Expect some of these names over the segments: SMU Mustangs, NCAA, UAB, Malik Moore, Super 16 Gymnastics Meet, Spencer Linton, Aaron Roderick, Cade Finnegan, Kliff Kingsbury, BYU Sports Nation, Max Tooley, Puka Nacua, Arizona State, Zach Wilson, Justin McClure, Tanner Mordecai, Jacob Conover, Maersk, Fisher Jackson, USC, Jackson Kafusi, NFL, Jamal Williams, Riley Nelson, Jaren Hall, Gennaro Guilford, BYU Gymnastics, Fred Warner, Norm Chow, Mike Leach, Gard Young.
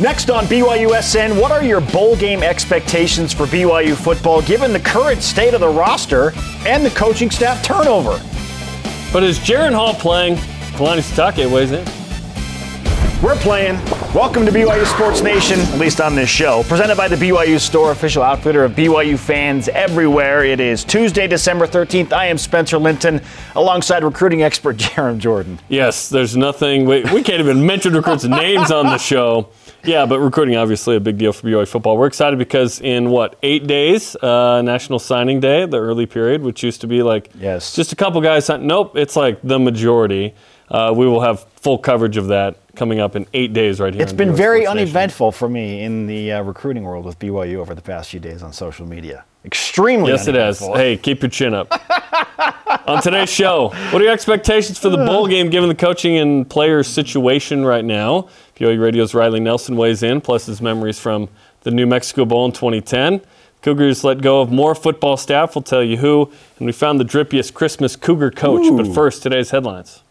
Next on BYUSN, what are your bowl game expectations for BYU football given the current state of the roster and the coaching staff turnover? But is Jaren Hall playing? Kalani Sitake weighs in. We're playing. Welcome to BYU Sports Nation, at least on this show. Presented by the BYU Store, official outfitter of BYU fans everywhere. It is Tuesday, December 13th. I am Spencer Linton, alongside recruiting expert Jaren Jordan. Yes, there's nothing. We can't even mention recruits' names on the show. Yeah, but recruiting, obviously, a big deal for BYU football. We're excited because in, 8 days, National Signing Day, the early period, which used to be just a couple guys signed. Nope, it's like the majority. We will have full coverage of that coming up in 8 days right here. It's been very uneventful for me in the recruiting world with BYU over the past few days on social media. Extremely uneventful. Yes, it has. Hey, keep your chin up. On today's show, what are your expectations for the bowl game given the coaching and player situation right now? BYU Radio's Riley Nelson weighs in, plus his memories from the New Mexico Bowl in 2010. Cougars let go of more football staff. We'll tell you who. And we found the drippiest Christmas Cougar coach. Ooh. But first, today's headlines.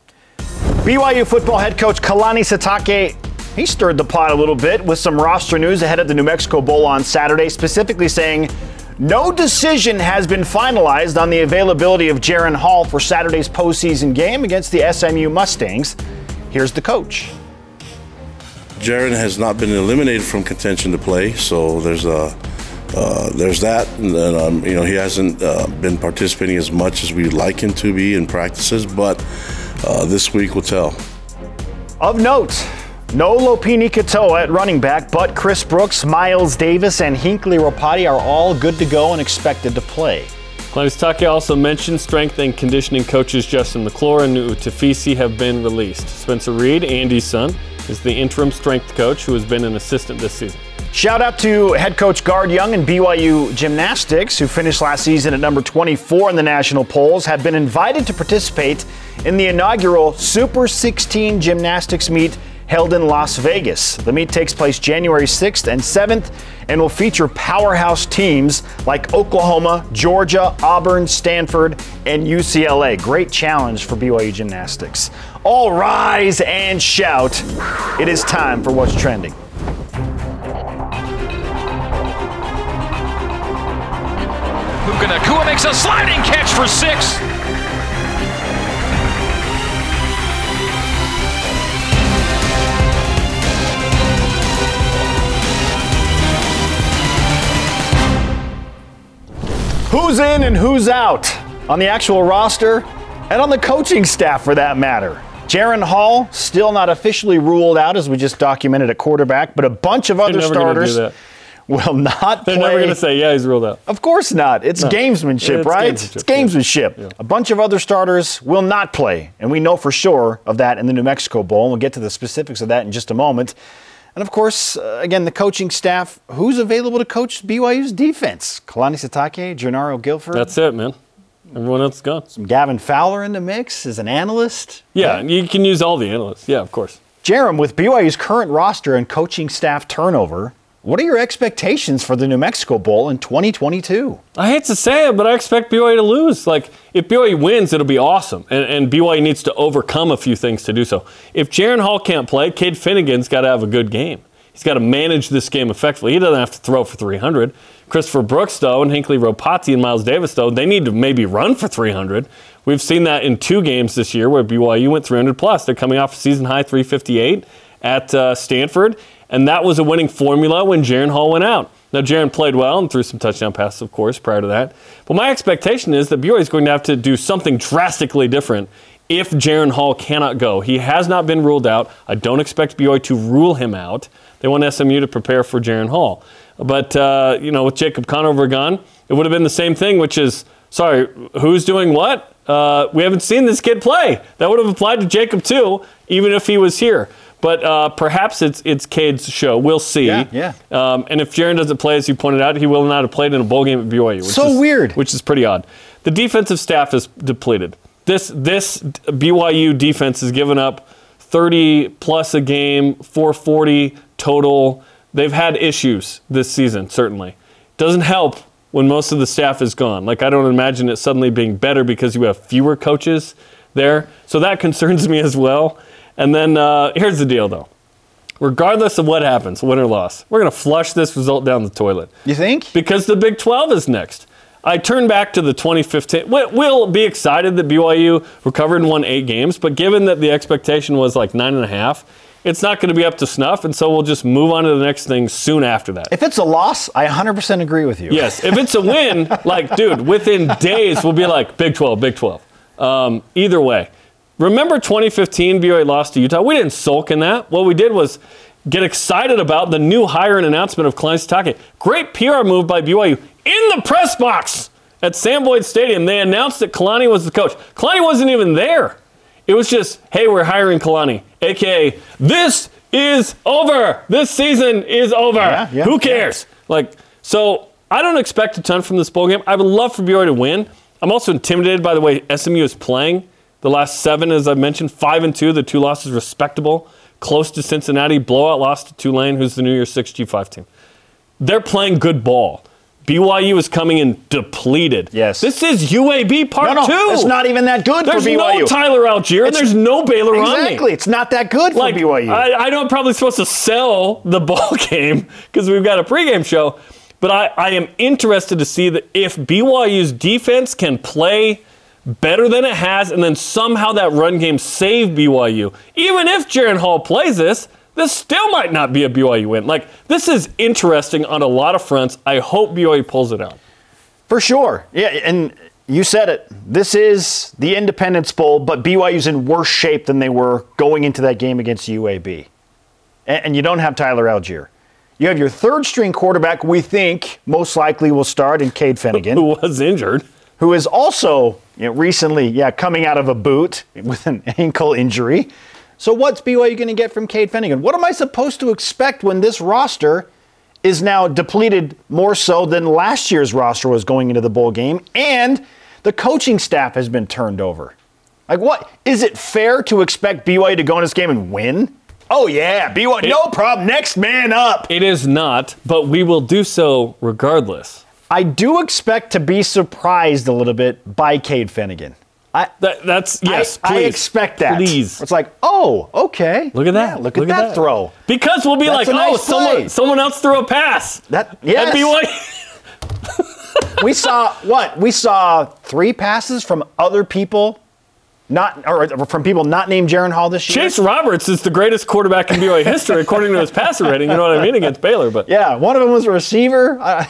BYU football head coach Kalani Sitake, he stirred the pot a little bit with some roster news ahead of the New Mexico Bowl on Saturday, specifically saying no decision has been finalized on the availability of Jaren Hall for Saturday's postseason game against the SMU Mustangs. Here's the coach. Jaren has not been eliminated from contention to play, so there's that, and then, he hasn't been participating as much as we'd like him to be in practices, but this week will tell. Of note, no Lopini Katoa at running back, but Chris Brooks, Miles Davis, and Hinckley Ropati are all good to go and expected to play. Kalani Sitake also mentioned strength and conditioning coaches Justin McClure and Utafisi have been released. Spencer Reed, Andy's son, is the interim strength coach who has been an assistant this season. Shout out to head coach Gard Young and BYU Gymnastics, who finished last season at number 24 in the national polls, have been invited to participate in the inaugural Super 16 gymnastics meet held in Las Vegas. The meet takes place January 6th and 7th and will feature powerhouse teams like Oklahoma, Georgia, Auburn, Stanford, and UCLA. Great challenge for BYU Gymnastics. All rise and shout. It is time for What's Trending. Puka Nacua makes a sliding catch for 6. Who's in and who's out on the actual roster and on the coaching staff for that matter? Jaren Hall, still not officially ruled out, as we just documented at quarterback, but a bunch of other starters will not play. They're never going to say, yeah, he's ruled out. Of course not. It's gamesmanship, right? Yeah. A bunch of other starters will not play, and we know for sure of that in the New Mexico Bowl, and we'll get to the specifics of that in just a moment. And, of course, again, the coaching staff, who's available to coach BYU's defense? Kalani Sitake, Gennaro Guilford. That's it, man. Everyone else is gone. Some Gavin Fowler in the mix as an analyst. Yeah, you can use all the analysts. Yeah, of course. Jerem, with BYU's current roster and coaching staff turnover, what are your expectations for the New Mexico Bowl in 2022? I hate to say it, but I expect BYU to lose. If BYU wins, it'll be awesome. And BYU needs to overcome a few things to do so. If Jaren Hall can't play, Cade Finnegan's got to have a good game. He's got to manage this game effectively. He doesn't have to throw for 300. Christopher Brooks, though, and Hinckley Ropati and Miles Davis, though, they need to maybe run for 300. We've seen that in 2 games this year where BYU went 300+. They're coming off a season-high 358 at Stanford, and that was a winning formula when Jaren Hall went out. Now, Jaren played well and threw some touchdown passes, of course, prior to that. But my expectation is that BYU is going to have to do something drastically different if Jaren Hall cannot go. He has not been ruled out. I don't expect BYU to rule him out. They want SMU to prepare for Jaren Hall. But, with Jacob Conover gone, it would have been the same thing, which is, who's doing what? We haven't seen this kid play. That would have applied to Jacob, too, even if he was here. But perhaps it's Cade's show. We'll see. Yeah. And if Jaren doesn't play, as you pointed out, he will not have played in a bowl game at BYU. Which is weird. Which is pretty odd. The defensive staff is depleted. This BYU defense has given up 30+ a game, 440 total. They've had issues this season, certainly. Doesn't help when most of the staff is gone. I don't imagine it suddenly being better because you have fewer coaches there. So that concerns me as well. And then here's the deal, though. regardless of what happens, win or loss, we're going to flush this result down the toilet. You think? Because the Big 12 is next. I turn back to the 2015. We'll be excited that BYU recovered and won 8 games, but given that the expectation was like 9.5, it's not going to be up to snuff, and so we'll just move on to the next thing soon after that. If it's a loss, I 100% agree with you. Yes. If it's a win, like, dude, within days, we'll be like, Big 12, Big 12. Either way. Remember 2015, BYU lost to Utah? We didn't sulk in that. What we did was get excited about the new hire and announcement of Kalani Sitake. Great PR move by BYU. In the press box at Sam Boyd Stadium, they announced that Kalani was the coach. Kalani wasn't even there. It was just, hey, we're hiring Kalani, a.k.a. this is over. This season is over. Yeah, who cares? Yeah. So I don't expect a ton from this bowl game. I would love for BYU to win. I'm also intimidated by the way SMU is playing. The last 7, as I mentioned, 5-2. The 2 losses respectable. Close to Cincinnati. Blowout loss to Tulane, who's the New Year's 6 G5 team. They're playing good ball. BYU is coming in depleted. Yes. This is UAB part 2. It's not even that good for BYU. There's no Tyler Algier, and there's no Baylor Romney. Exactly. It's not that good for BYU. I know I'm probably supposed to sell the ball game because we've got a pregame show, but I am interested to see that if BYU's defense can play better than it has, and then somehow that run game saved BYU. Even if Jaren Hall plays this still might not be a BYU win. This is interesting on a lot of fronts. I hope BYU pulls it out. For sure. Yeah, and you said it. This is the Independence Bowl, but BYU's in worse shape than they were going into that game against UAB. And you don't have Tyler Algier. You have your third-string quarterback we think most likely will start in Cade Finnegan. Who was injured. Who is also recently coming out of a boot with an ankle injury. So what's BYU going to get from Cade Finnegan? What am I supposed to expect when this roster is now depleted more so than last year's roster was going into the bowl game, and the coaching staff has been turned over? What? Is it fair to expect BYU to go in this game and win? Oh, yeah, BYU, no problem, next man up. It is not, but we will do so regardless. I do expect to be surprised a little bit by Cade Finnegan. I expect that. Please. It's like, oh, okay. Look at that. Look at that throw. Because we'll be someone else threw a pass. Yes. BYU. We saw 3 passes from other people, from people not named Jaren Hall this year. Chase Roberts is the greatest quarterback in BYU history, according to his passer rating. You know what I mean against Baylor, but yeah, one of them was a receiver.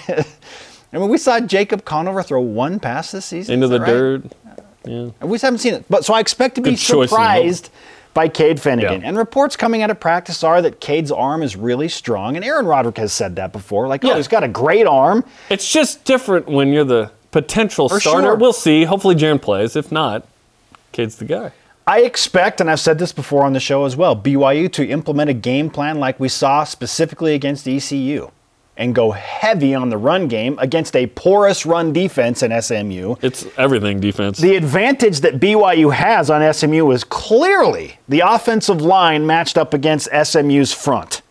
We saw Jacob Conover throw 1 pass this season into the dirt. Yeah. We haven't seen it. So I expect to be surprised by Cade Finnegan. Yeah. And reports coming out of practice are that Cade's arm is really strong. And Aaron Roderick has said that before. He's got a great arm. It's just different when you're the potential starter. Sure. We'll see. Hopefully Jaren plays. If not, Cade's the guy. I expect, and I've said this before on the show as well, BYU to implement a game plan like we saw specifically against ECU. And go heavy on the run game against a porous run defense in SMU. It's everything defense. The advantage that BYU has on SMU is clearly the offensive line matched up against SMU's front.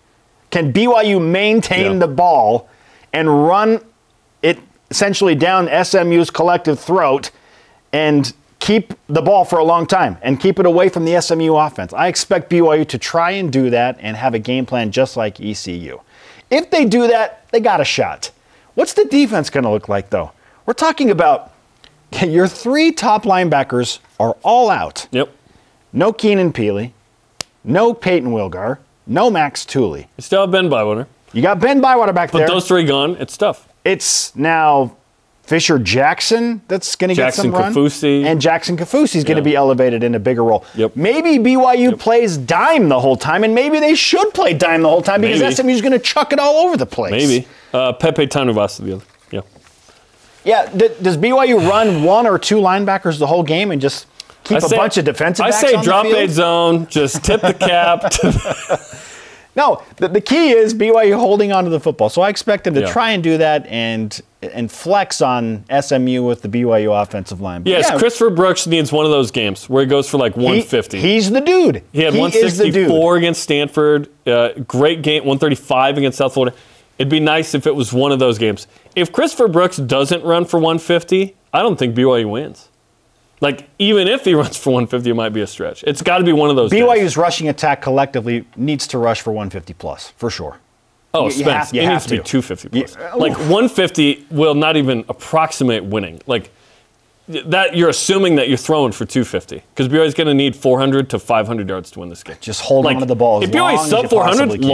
Can BYU maintain the ball and run it essentially down SMU's collective throat and keep the ball for a long time and keep it away from the SMU offense? I expect BYU to try and do that and have a game plan just like ECU. If they do that, they got a shot. What's the defense going to look like, though? We're talking about your 3 top linebackers are all out. Yep. No Keenan Peely, no Payton Wilgar, no Max Tooley. You still have Ben Bywater. You got Ben Bywater back there. But those 3 gone, it's tough. It's now Fisher Jackson that's going to get some run. Jackson Kafusi. And Jackson Kafusi's going to be elevated in a bigger role. Yep. Maybe BYU plays dime the whole time, and maybe they should play dime the whole time because SMU's going to chuck it all over the place. Maybe. Pepe Tanuvasa the other. Yeah. Yeah, does BYU run 1 or 2 linebackers the whole game and just keep a bunch of defensive backs on the field? I say drop eight zone, just tip the cap. No, the key is BYU holding on to the football. So I expect them to try and do that and flex on SMU with the BYU offensive line. But yes, Christopher Brooks needs one of those games where he goes for 150. He's the dude. He had 164 against Stanford. Great game, 135 against South Florida. It'd be nice if it was one of those games. If Christopher Brooks doesn't run for 150, I don't think BYU wins. Like, even if he runs for 150, it might be a stretch. It's got to be one of those. BYU's rushing attack collectively needs to rush for 150 plus, for sure. Oh, Spence, it needs to be 250 plus. Yeah. Like, 150 will not even approximate winning. Like, that you're assuming that you're throwing for 250 because BYU's going to need 400 to 500 yards to win this game. Just hold on to the ball. If BYU's sub 400,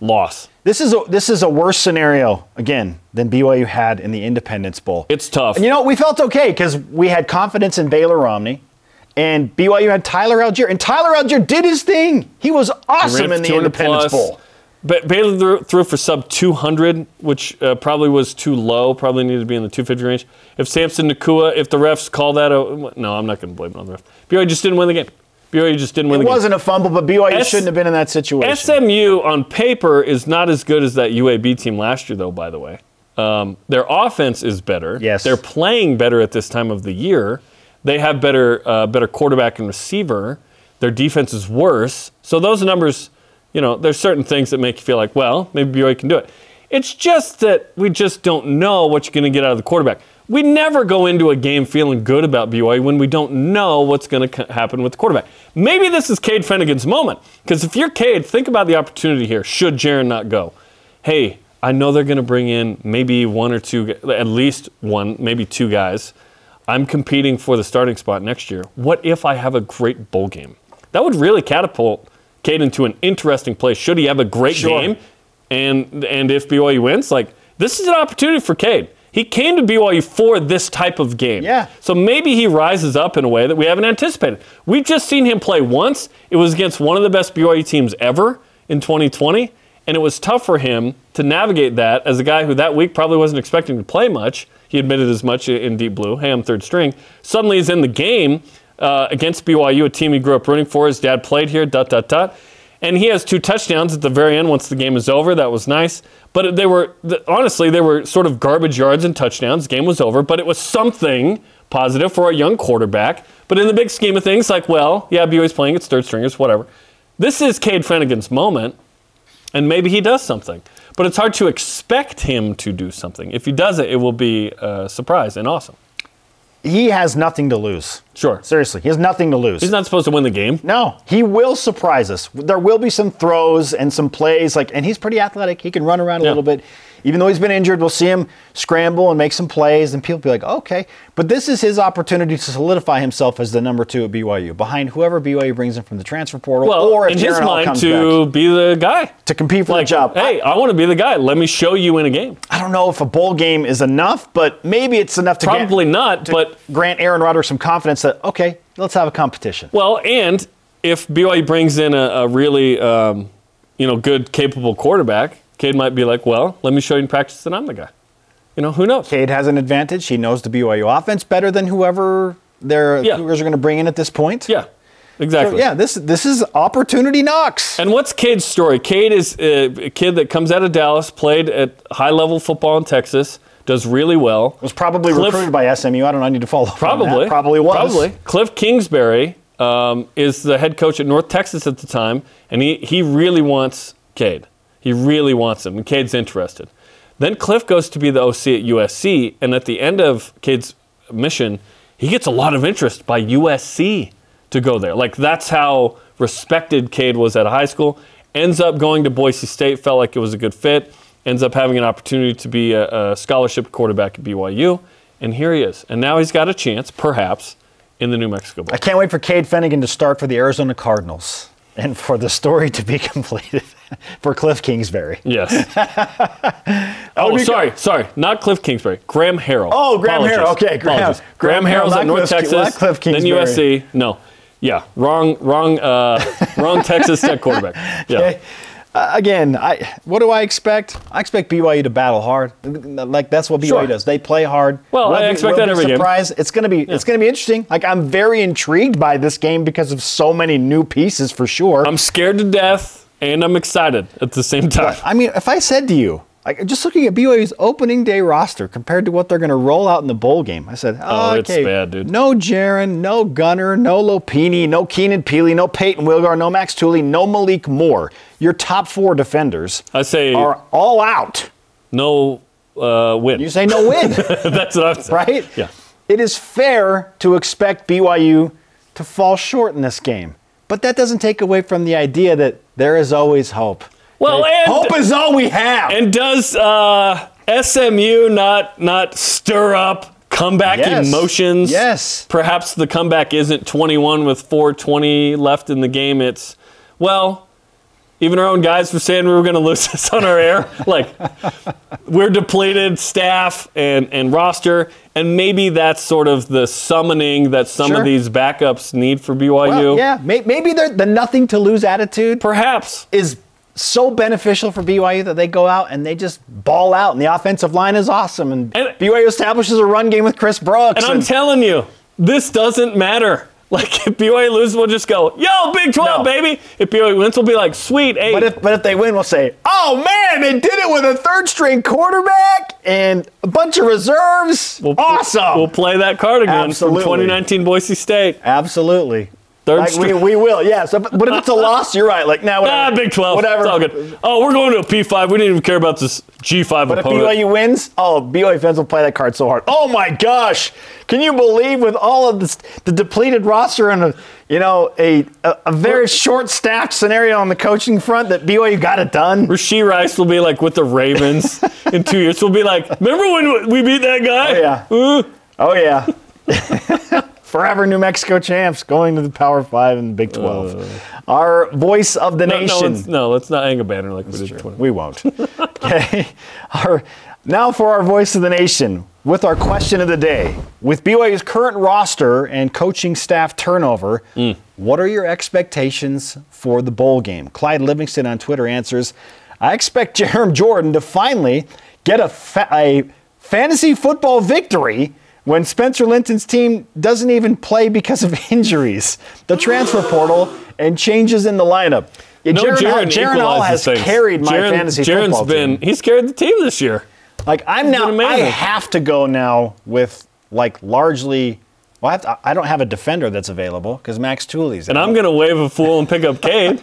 loss. This is a worse scenario, again, than BYU had in the Independence Bowl. It's tough. And we felt okay because we had confidence in Baylor Romney, and BYU had Tyler Algier, and Tyler Algier did his thing. He was awesome in the Independence Bowl. But Baylor threw for sub 200, which probably was too low, probably needed to be in the 250 range. If Samson Nakua, if the refs call that no, I'm not going to blame it on the ref. BYU just didn't win the game. It wasn't a fumble, but BYU shouldn't have been in that situation. SMU, on paper, is not as good as that UAB team last year, though, by the way. Their offense is better. Yes. They're playing better at this time of the year. They have better quarterback and receiver. Their defense is worse. So those numbers, there's certain things that make you feel like, well, maybe BYU can do it. It's just that we just don't know what you're going to get out of the quarterback. We never go into a game feeling good about BYU when we don't know what's going to happen with the quarterback. Maybe this is Cade Finnegan's moment. Because if you're Cade, think about the opportunity here. Should Jaren not go? Hey, I know they're going to bring in maybe one or two, at least one, maybe two guys. I'm competing for the starting spot next year. What if I have a great bowl game? That would really catapult Cade into an interesting place. Should he have a great game? And if BYU wins, this is an opportunity for Cade. He came to BYU for this type of game. Yeah. So maybe he rises up in a way that we haven't anticipated. We've just seen him play once. It was against one of the best BYU teams ever in 2020, and it was tough for him to navigate that as a guy who that week probably wasn't expecting to play much. He admitted as much in Deep Blue. Hey, I'm third string. Suddenly he's in the game against BYU, a team he grew up rooting for. His dad played here, And he has two touchdowns at the very end once the game is over. That was nice. But they were, honestly, they were sort of garbage yards and touchdowns. Game was over. But it was something positive for a young quarterback. But in the big scheme of things, BYU's playing, it's third stringers, whatever. This is Cade Finnegan's moment, and maybe he does something. But it's hard to expect him to do something. If he does it, it will be a surprise and awesome. He has nothing to lose. Sure. Seriously, he has nothing to lose. He's not supposed to win the game. No, he will surprise us. There will be some throws and some plays, and he's pretty athletic. He can run around a little bit. Even though he's been injured, we'll see him scramble and make some plays, and people will be like, okay. But this is his opportunity to solidify himself as the number two at BYU, behind whoever BYU brings in from the transfer portal, or if Jaren Hall comes back. In his mind, to be the guy. To compete for the job. Hey, I want to be the guy. Let me show you in a game. I don't know if a bowl game is enough, but maybe it's enough to grant Aaron Roderick some confidence that, okay, let's have a competition. Well, and if BYU brings in a really good, capable quarterback, Cade might be like, well, let me show you in practice that I'm the guy. Who knows? Cade has an advantage. He knows the BYU offense better than whoever their Cougars are going to bring in at this point. Yeah, exactly. So, this is opportunity knocks. And what's Cade's story? Cade is a kid that comes out of Dallas, played at high-level football in Texas, does really well. Was probably recruited by SMU. I don't know. I need to follow up on that. Probably was. Kliff Kingsbury is the head coach at North Texas at the time, and he really wants Cade. He really wants him, and Cade's interested. Then Kliff goes to be the OC at USC, and at the end of Cade's mission, he gets a lot of interest by USC to go there. That's how respected Cade was at high school. Ends up going to Boise State, felt like it was a good fit. Ends up having an opportunity to be a scholarship quarterback at BYU, and here he is. And now he's got a chance, perhaps, in the New Mexico Bowl. I can't wait for Cade Finnegan to start for the Arizona Cardinals. And for the story to be completed for Kliff Kingsbury. Yes. Sorry. Not Kliff Kingsbury. Graham Harrell. Oh, Graham Harrell. Okay, Graham Harrell's at North Texas. Kliff Kingsbury. Then USC. No. Yeah. Wrong Texas Tech quarterback. Yeah. Okay. Again, what do I expect? I expect BYU to battle hard. That's what BYU does. They play hard. Well, I expect that every game. It's going to be interesting. I'm very intrigued by this game because of so many new pieces for sure. I'm scared to death and I'm excited at the same time. But, if I said to you, just looking at BYU's opening day roster compared to what they're going to roll out in the bowl game, I said, okay, it's bad, dude. No Jaren, no Gunner, no Lopini, no Keenan Peely, no Payton Wilgar, no Max Tooley, no Malik Moore. Your top four defenders are all out. No win. You say no win. That's what I'm saying. Right? Yeah. It is fair to expect BYU to fall short in this game. But that doesn't take away from the idea that there is always hope. Well, and hope is all we have. And does SMU not stir up comeback emotions? Yes. Perhaps the comeback isn't 21 with 4:20 left in the game. It's, well, even our own guys were saying we were going to lose this on our air. Like, we're depleted staff and roster. And maybe that's sort of the summoning that some of these backups need for BYU. Well, yeah, maybe the nothing-to-lose attitude perhaps is so beneficial for BYU that they go out and they just ball out, and the offensive line is awesome, and BYU establishes a run game with Chris Brooks. And I'm telling you, this doesn't matter. Like, if BYU loses, we'll just go, yo, Big 12, baby. If BYU wins, we'll be like, sweet, eight. But if they win, we'll say, oh, man, they did it with a third-string quarterback and a bunch of reserves. Awesome. We'll play that card again from 2019 Boise State. Absolutely. We will, yeah. So, but if it's a loss, you're right. Like, now, whatever. Big 12. Whatever. It's all good. Oh, we're going to a P5. We didn't even care about this G5 but opponent. But if BYU wins, BYU fans will play that card so hard. Oh, my gosh. Can you believe with all of this, the depleted roster and a very short-staffed scenario on the coaching front that BYU got it done? Rasheed Rice will be like with the Ravens in 2 years. We'll be like, remember when we beat that guy? Oh, yeah. Oh, yeah. Forever New Mexico champs going to the Power 5 and the Big 12. Our voice of the nation. No, let's not hang a banner like we did. We won't. Okay. Now for our voice of the nation with our question of the day. With BYU's current roster and coaching staff turnover, what are your expectations for the bowl game? Clyde Livingston on Twitter answers, I expect Jaren Jordan to finally get a fantasy football victory when Spencer Linton's team doesn't even play because of injuries, the transfer portal, and changes in the lineup. Yeah, no, Jaren Hall has carried my fantasy football team. He's carried the team this year. Like, I have to go now with, like, largely, well, I don't have a defender that's available because Max Tooley's out. And I'm going to wave a fool and pick up Cade,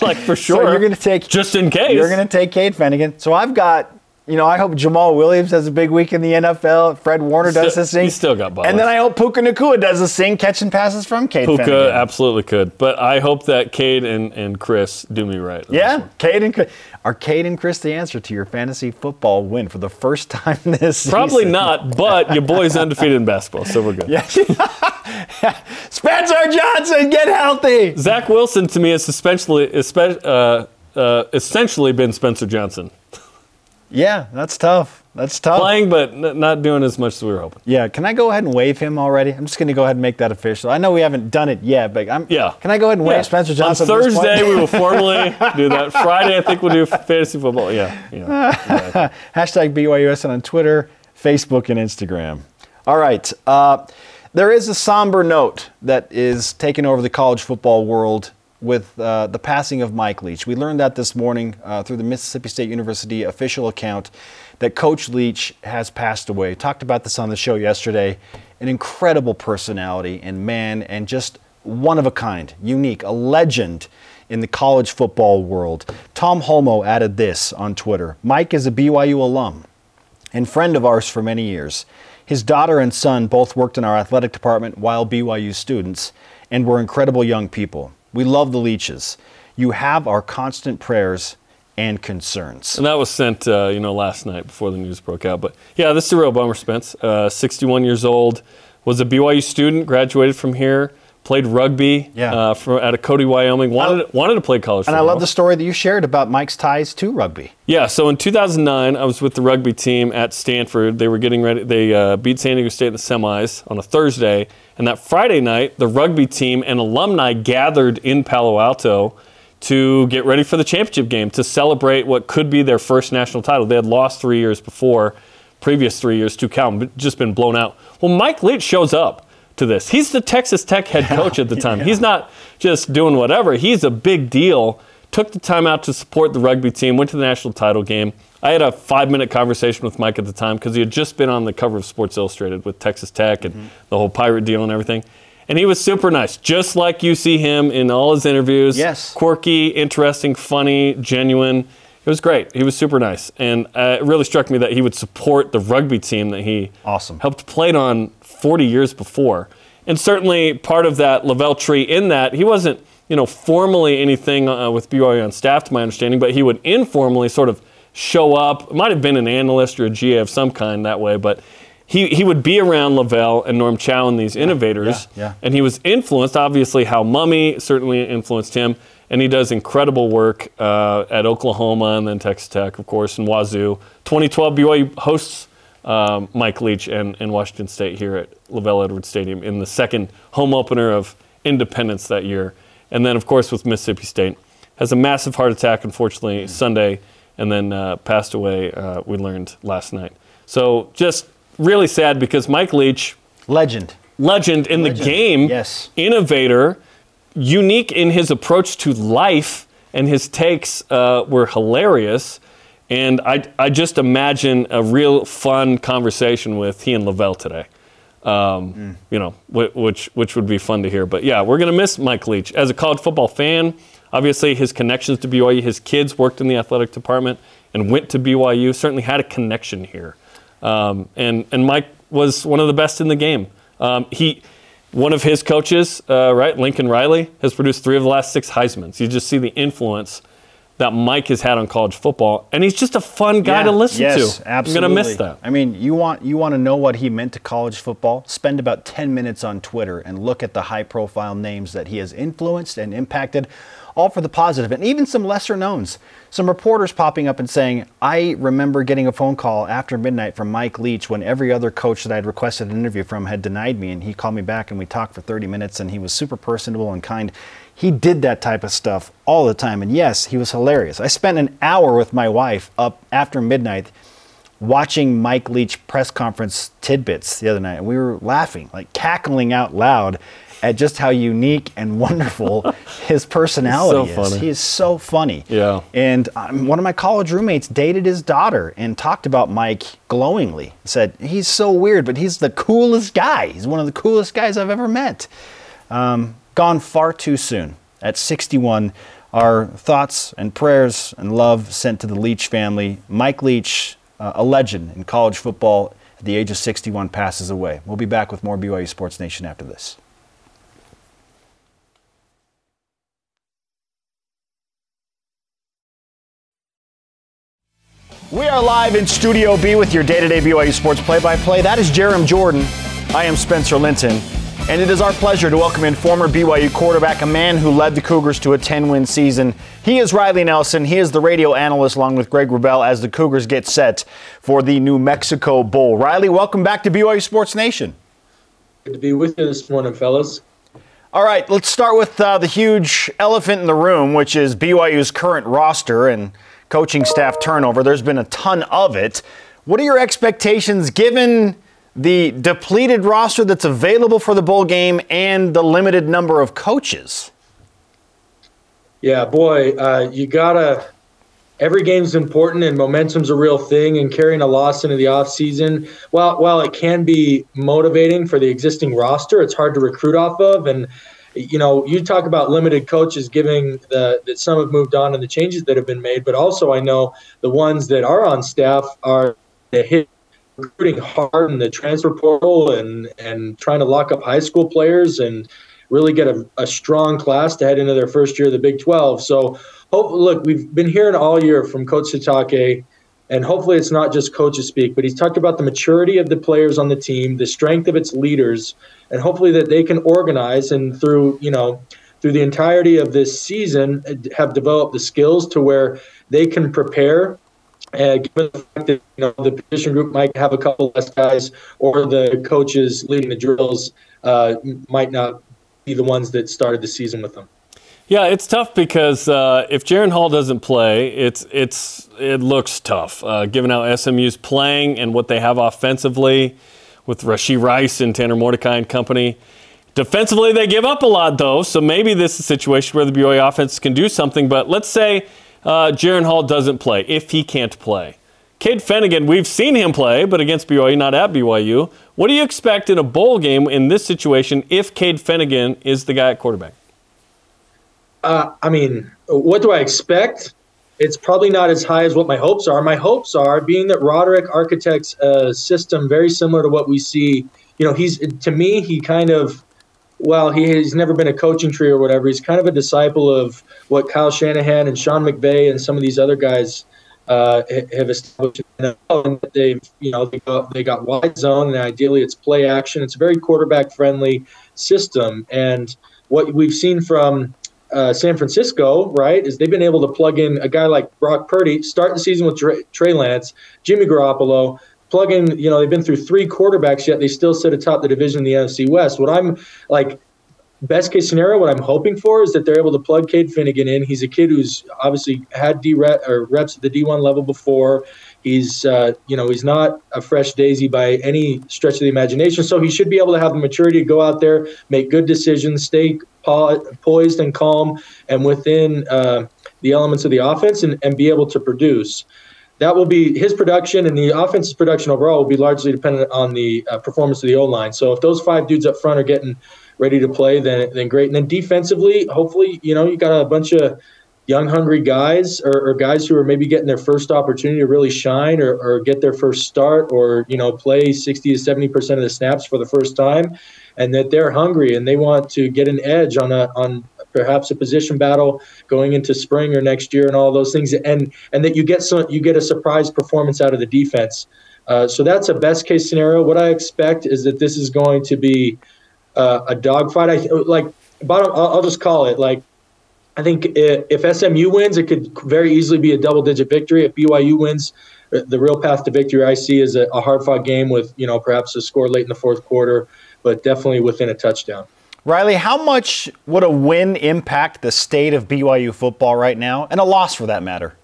like, for sure. So you're going to take, just in case. You're going to take Cade Finnegan. So I've got, I hope Jamal Williams has a big week in the NFL. Fred Warner does this thing. He's still got balls. And then I hope Puka Nacua does this thing, catching passes from Cade Finnegan. Puka absolutely could. But I hope that Cade and Chris do me right. Yeah, Cade and Chris. Are Cade and Chris the answer to your fantasy football win for the first time this Probably season? Not, but your boy's undefeated in basketball, so we're good. Yeah. Spencer Johnson, get healthy! Zach Wilson, to me, has essentially been Spencer Johnson. Yeah, that's tough. Playing, but not doing as much as we were hoping. Yeah, can I go ahead and waive him already? I'm just going to go ahead and make that official. I know we haven't done it yet, but can I go ahead and waive Spencer Johnson? On Thursday, we will formally do that. Friday, I think we'll do fantasy football. Yeah. Exactly. Hashtag BYUSN on Twitter, Facebook, and Instagram. All right. There is a somber note that is taking over the college football world with the passing of Mike Leach. We learned that this morning through the Mississippi State University official account that Coach Leach has passed away. Talked about this on the show yesterday. An incredible personality and man, and just one of a kind, unique, a legend in the college football world. Tom Holmoe added this on Twitter. Mike is a BYU alum and friend of ours for many years. His daughter and son both worked in our athletic department while BYU students and were incredible young people. We love the Leaches. You have our constant prayers and concerns. And that was sent, last night before the news broke out. But, yeah, this is a real bummer, Spence. 61 years old, was a BYU student, graduated from here, played rugby out of Cody, Wyoming, wanted to play college football. And I love the story that you shared about Mike's ties to rugby. Yeah, so in 2009, I was with the rugby team at Stanford. They were getting ready. They beat San Diego State in the semis on a Thursday. And that Friday night, the rugby team and alumni gathered in Palo Alto to get ready for the championship game, to celebrate what could be their first national title. They had lost 3 years before, previous 3 years to Cal, but just been blown out. Well, Mike Leach shows up to this. He's the Texas Tech head coach at the time. Yeah. He's not just doing whatever. He's a big deal. Took the time out to support the rugby team, went to the national title game. I had a 5-minute conversation with Mike at the time because he had just been on the cover of Sports Illustrated with Texas Tech and the whole pirate deal and everything. And he was super nice, just like you see him in all his interviews. Yes. Quirky, interesting, funny, genuine. It was great. He was super nice. And it really struck me that he would support the rugby team that he helped play on 40 years before. And certainly part of that Laveltrie in that he wasn't, formally anything with BYU on staff, to my understanding, but he would informally sort of show up. It might have been an analyst or a GA of some kind that way, but he would be around Lavelle and Norm Chow and these innovators, and he was influenced, obviously, how Mummy certainly influenced him, and he does incredible work at Oklahoma and then Texas Tech, of course, and Wazoo. 2012, BYU hosts Mike Leach and Washington State here at Lavelle Edwards Stadium in the second home opener of Independence that year. And then, of course, with Mississippi State. Has a massive heart attack, unfortunately, Sunday, and then passed away, we learned last night. So just really sad because Mike Leach... Legend in the game. Yes. Innovator. Unique in his approach to life, and his takes were hilarious. And I just imagine a real fun conversation with he and Lavelle today. Which would be fun to hear. But yeah, we're going to miss Mike Leach. As a college football fan, obviously his connections to BYU, his kids worked in the athletic department and went to BYU, certainly had a connection here. And Mike was one of the best in the game. One of his coaches, Lincoln Riley, has produced 3 of the last 6 Heismans. You just see the influence that Mike has had on college football, and he's just a fun guy to listen to. Yes, absolutely. I'm going to miss that. I mean, you want to know what he meant to college football? Spend about 10 minutes on Twitter and look at the high-profile names that he has influenced and impacted, all for the positive, and even some lesser knowns. Some reporters popping up and saying, I remember getting a phone call after midnight from Mike Leach when every other coach that I'd requested an interview from had denied me, and he called me back and we talked for 30 minutes, and he was super personable and kind. He did that type of stuff all the time, and yes, he was hilarious. I spent an hour with my wife up after midnight watching Mike Leach press conference tidbits the other night, and we were laughing, like cackling out loud at just how unique and wonderful his personality is. He is so funny. Yeah. And one of my college roommates dated his daughter and talked about Mike glowingly. Said, he's so weird, but he's the coolest guy. He's one of the coolest guys I've ever met. Gone far too soon. At 61, our thoughts and prayers and love sent to the Leach family. Mike Leach, a legend in college football, at the age of 61, passes away. We'll be back with more BYU Sports Nation after this. We are live in Studio B with your day-to-day BYU Sports play-by-play. That is Jaren Jordan. I am Spencer Linton. And it is our pleasure to welcome in former BYU quarterback, a man who led the Cougars to a 10-win season. He is Riley Nelson. He is the radio analyst along with Greg Wrubell as the Cougars get set for the New Mexico Bowl. Riley, welcome back to BYU Sports Nation. Good to be with you this morning, fellas. All right, let's start with the huge elephant in the room, which is BYU's current roster and coaching staff turnover. There's been a ton of it. What are your expectations given the depleted roster that's available for the bowl game and the limited number of coaches? Yeah, boy, every game's important and momentum's a real thing, and carrying a loss into the offseason, while it can be motivating for the existing roster, it's hard to recruit off of. And you talk about limited coaches, given that some have moved on and the changes that have been made, but also I know the ones that are on staff are hit recruiting hard in the transfer portal and trying to lock up high school players and really get a strong class to head into their first year of the Big 12. So, we've been hearing all year from Coach Sitake, and hopefully it's not just coaches speak, but he's talked about the maturity of the players on the team, the strength of its leaders, and hopefully that they can organize and through the entirety of this season have developed the skills to where they can prepare. Given the fact that the position group might have a couple less guys, or the coaches leading the drills might not be the ones that started the season with them. Yeah, it's tough because if Jaren Hall doesn't play, it looks tough. Given how SMU's playing and what they have offensively with Rasheed Rice and Tanner Mordecai and company. Defensively, they give up a lot, though, so maybe this is a situation where the BYU offense can do something. But let's say Jaren Hall doesn't play, if he can't play. Cade Finnegan, we've seen him play, but against BYU, not at BYU. What do you expect in a bowl game in this situation if Cade Finnegan is the guy at quarterback? What do I expect? It's probably not as high as what my hopes are. My hopes are being that Roderick architects a system very similar to what we see. You know, he's, to me, he kind of, well, he's never been a coaching tree or whatever. He's kind of a disciple of what Kyle Shanahan and Sean McVay and some of these other guys have established in the NFL, and they've, you know, they got wide zone, and ideally it's play action. It's a very quarterback-friendly system, and what we've seen from San Francisco, right, is they've been able to plug in a guy like Brock Purdy, start the season with Trey Lance, Jimmy Garoppolo, plug in, you know, they've been through three quarterbacks, yet they still sit atop the division in the NFC West. What I'm, like, best case scenario, what I'm hoping for is that they're able to plug Cade Finnegan in. He's a kid who's obviously had reps at the D1 level before. He's, you know, he's not a fresh daisy by any stretch of the imagination, so he should be able to have the maturity to go out there, make good decisions, stay poised and calm and within the elements of the offense and be able to produce. That will be his production, and the offense's production overall will be largely dependent on the performance of the O-line. So if those five dudes up front are getting ready to play, then great. And then defensively, hopefully, you know, you got a bunch of young, hungry guys or guys who are maybe getting their first opportunity to really shine or get their first start or, you know, play 60 to 70% of the snaps for the first time, and that they're hungry and they want to get an edge on perhaps a position battle going into spring or next year and all those things, and that you get a surprise performance out of the defense. So that's a best case scenario. What I expect is that this is going to be a dogfight. I'll just call it. Like, I think if SMU wins, it could very easily be a double-digit victory. If BYU wins, the real path to victory I see is a hard-fought game with, you know, perhaps a score late in the fourth quarter, but definitely within a touchdown. Riley, how much would a win impact the state of BYU football right now, and a loss for that matter?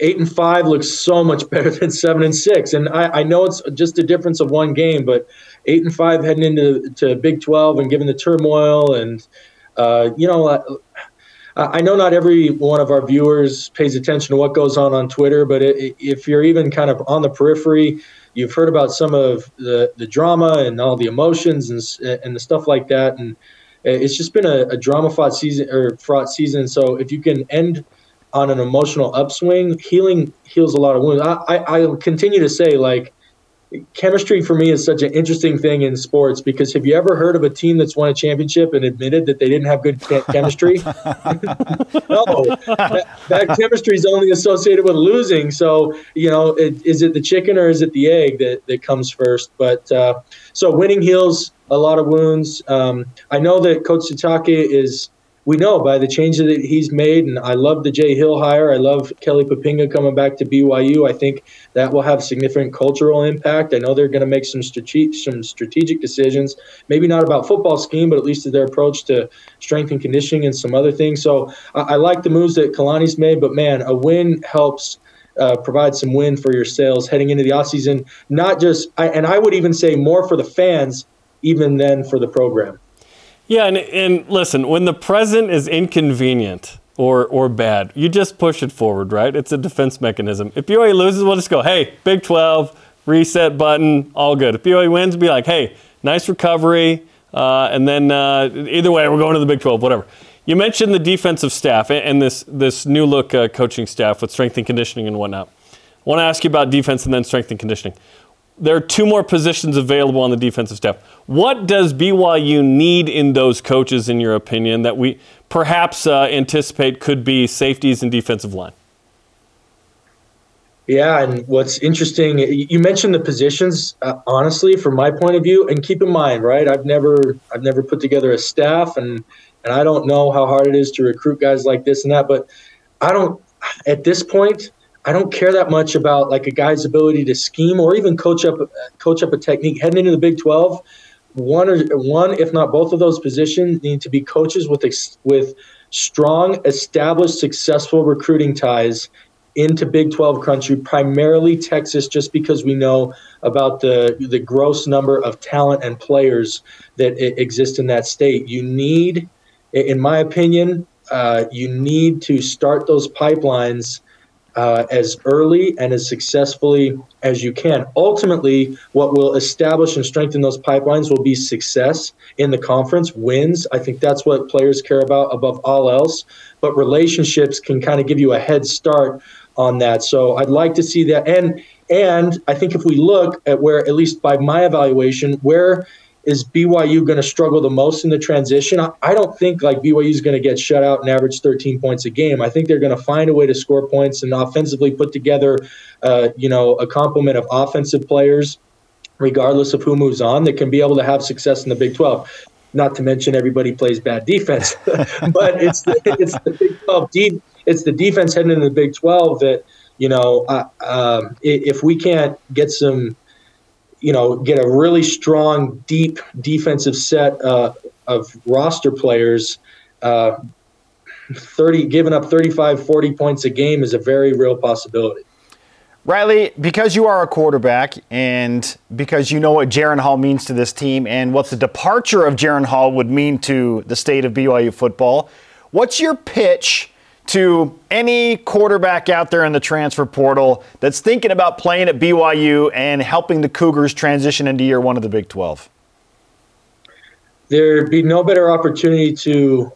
8-5 looks so much better than 7-6, and I know it's just a difference of one game, but 8-5 heading into Big 12 and given the turmoil, and you know, I know not every one of our viewers pays attention to what goes on Twitter, but if you're even kind of on the periphery, you've heard about some of the drama and all the emotions and the stuff like that. And it's just been a drama-fraught season. So if you can end on an emotional upswing, healing heals a lot of wounds. I'll continue to say, like, chemistry for me is such an interesting thing in sports, because have you ever heard of a team that's won a championship and admitted that they didn't have good chemistry? No. That chemistry is only associated with losing. So, you know, is it the chicken or is it the egg that comes first? But so winning heals a lot of wounds. I know that Coach Sitake is – we know by the changes that he's made, and I love the Jay Hill hire. I love Kelly Papinga coming back to BYU. I think that will have significant cultural impact. I know they're going to make some strategic decisions, maybe not about football scheme, but at least their approach to strength and conditioning and some other things. So I like the moves that Kalani's made, but, man, a win helps provide some wind for your sails heading into the offseason, not just – and I would even say more for the fans even than for the program. Yeah, and listen, when the present is inconvenient or bad, you just push it forward, right? It's a defense mechanism. If BYU loses, we'll just go, hey, Big 12, reset button, all good. If BYU wins, be like, hey, nice recovery, and then either way, we're going to the Big 12, whatever. You mentioned the defensive staff and this new-look coaching staff with strength and conditioning and whatnot. I want to ask you about defense and then strength and conditioning. There are two more positions available on the defensive staff. What does BYU need in those coaches, in your opinion, that we perhaps anticipate could be safeties and defensive line? Yeah, and what's interesting, you mentioned the positions, honestly, from my point of view, and keep in mind, right, I've never put together a staff, and I don't know how hard it is to recruit guys like this and that, but at this point, I don't care that much about, like, a guy's ability to scheme or even coach up a technique. Heading into the Big 12, one if not both of those positions need to be coaches with strong, established, successful recruiting ties into Big 12 country, primarily Texas, just because we know about the gross number of talent and players that exist in that state. You need, in my opinion, you need to start those pipelines as early and as successfully as you can. Ultimately, what will establish and strengthen those pipelines will be success in the conference, wins. I think that's what players care about above all else. But relationships can kind of give you a head start on that. So I'd like to see that. And I think if we look at where, at least by my evaluation, where is BYU going to struggle the most in the transition? I don't think like BYU is going to get shut out and average 13 points a game. I think they're going to find a way to score points and offensively put together, a complement of offensive players, regardless of who moves on, that can be able to have success in the Big 12. Not to mention everybody plays bad defense, but it's the Big 12 deep. It's the defense heading into the Big 12 that, if we can't get some, get a really strong, deep defensive set of roster players, giving up 35, 40 points a game is a very real possibility. Riley, because you are a quarterback and because you know what Jaren Hall means to this team and what the departure of Jaren Hall would mean to the state of BYU football, what's your pitch to any quarterback out there in the transfer portal that's thinking about playing at BYU and helping the Cougars transition into year one of the Big 12? There'd be no better opportunity to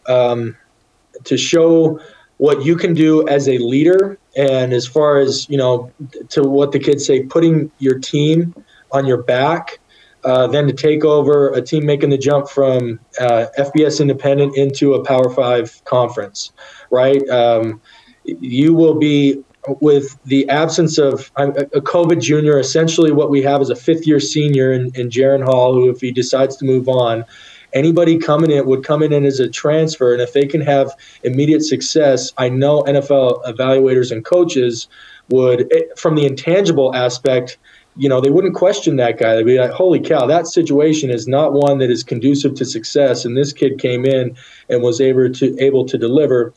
show what you can do as a leader, and as far as, to what the kids say, putting your team on your back, then to take over a team making the jump from FBS independent into a Power 5 conference. Right. You will be, with the absence of a COVID junior, essentially what we have is a fifth-year senior in Jaren Hall, who, if he decides to move on, anybody coming in would come in as a transfer. And if they can have immediate success, I know NFL evaluators and coaches would, from the intangible aspect, they wouldn't question that guy. They'd be like, holy cow, that situation is not one that is conducive to success. And this kid came in and was able to deliver.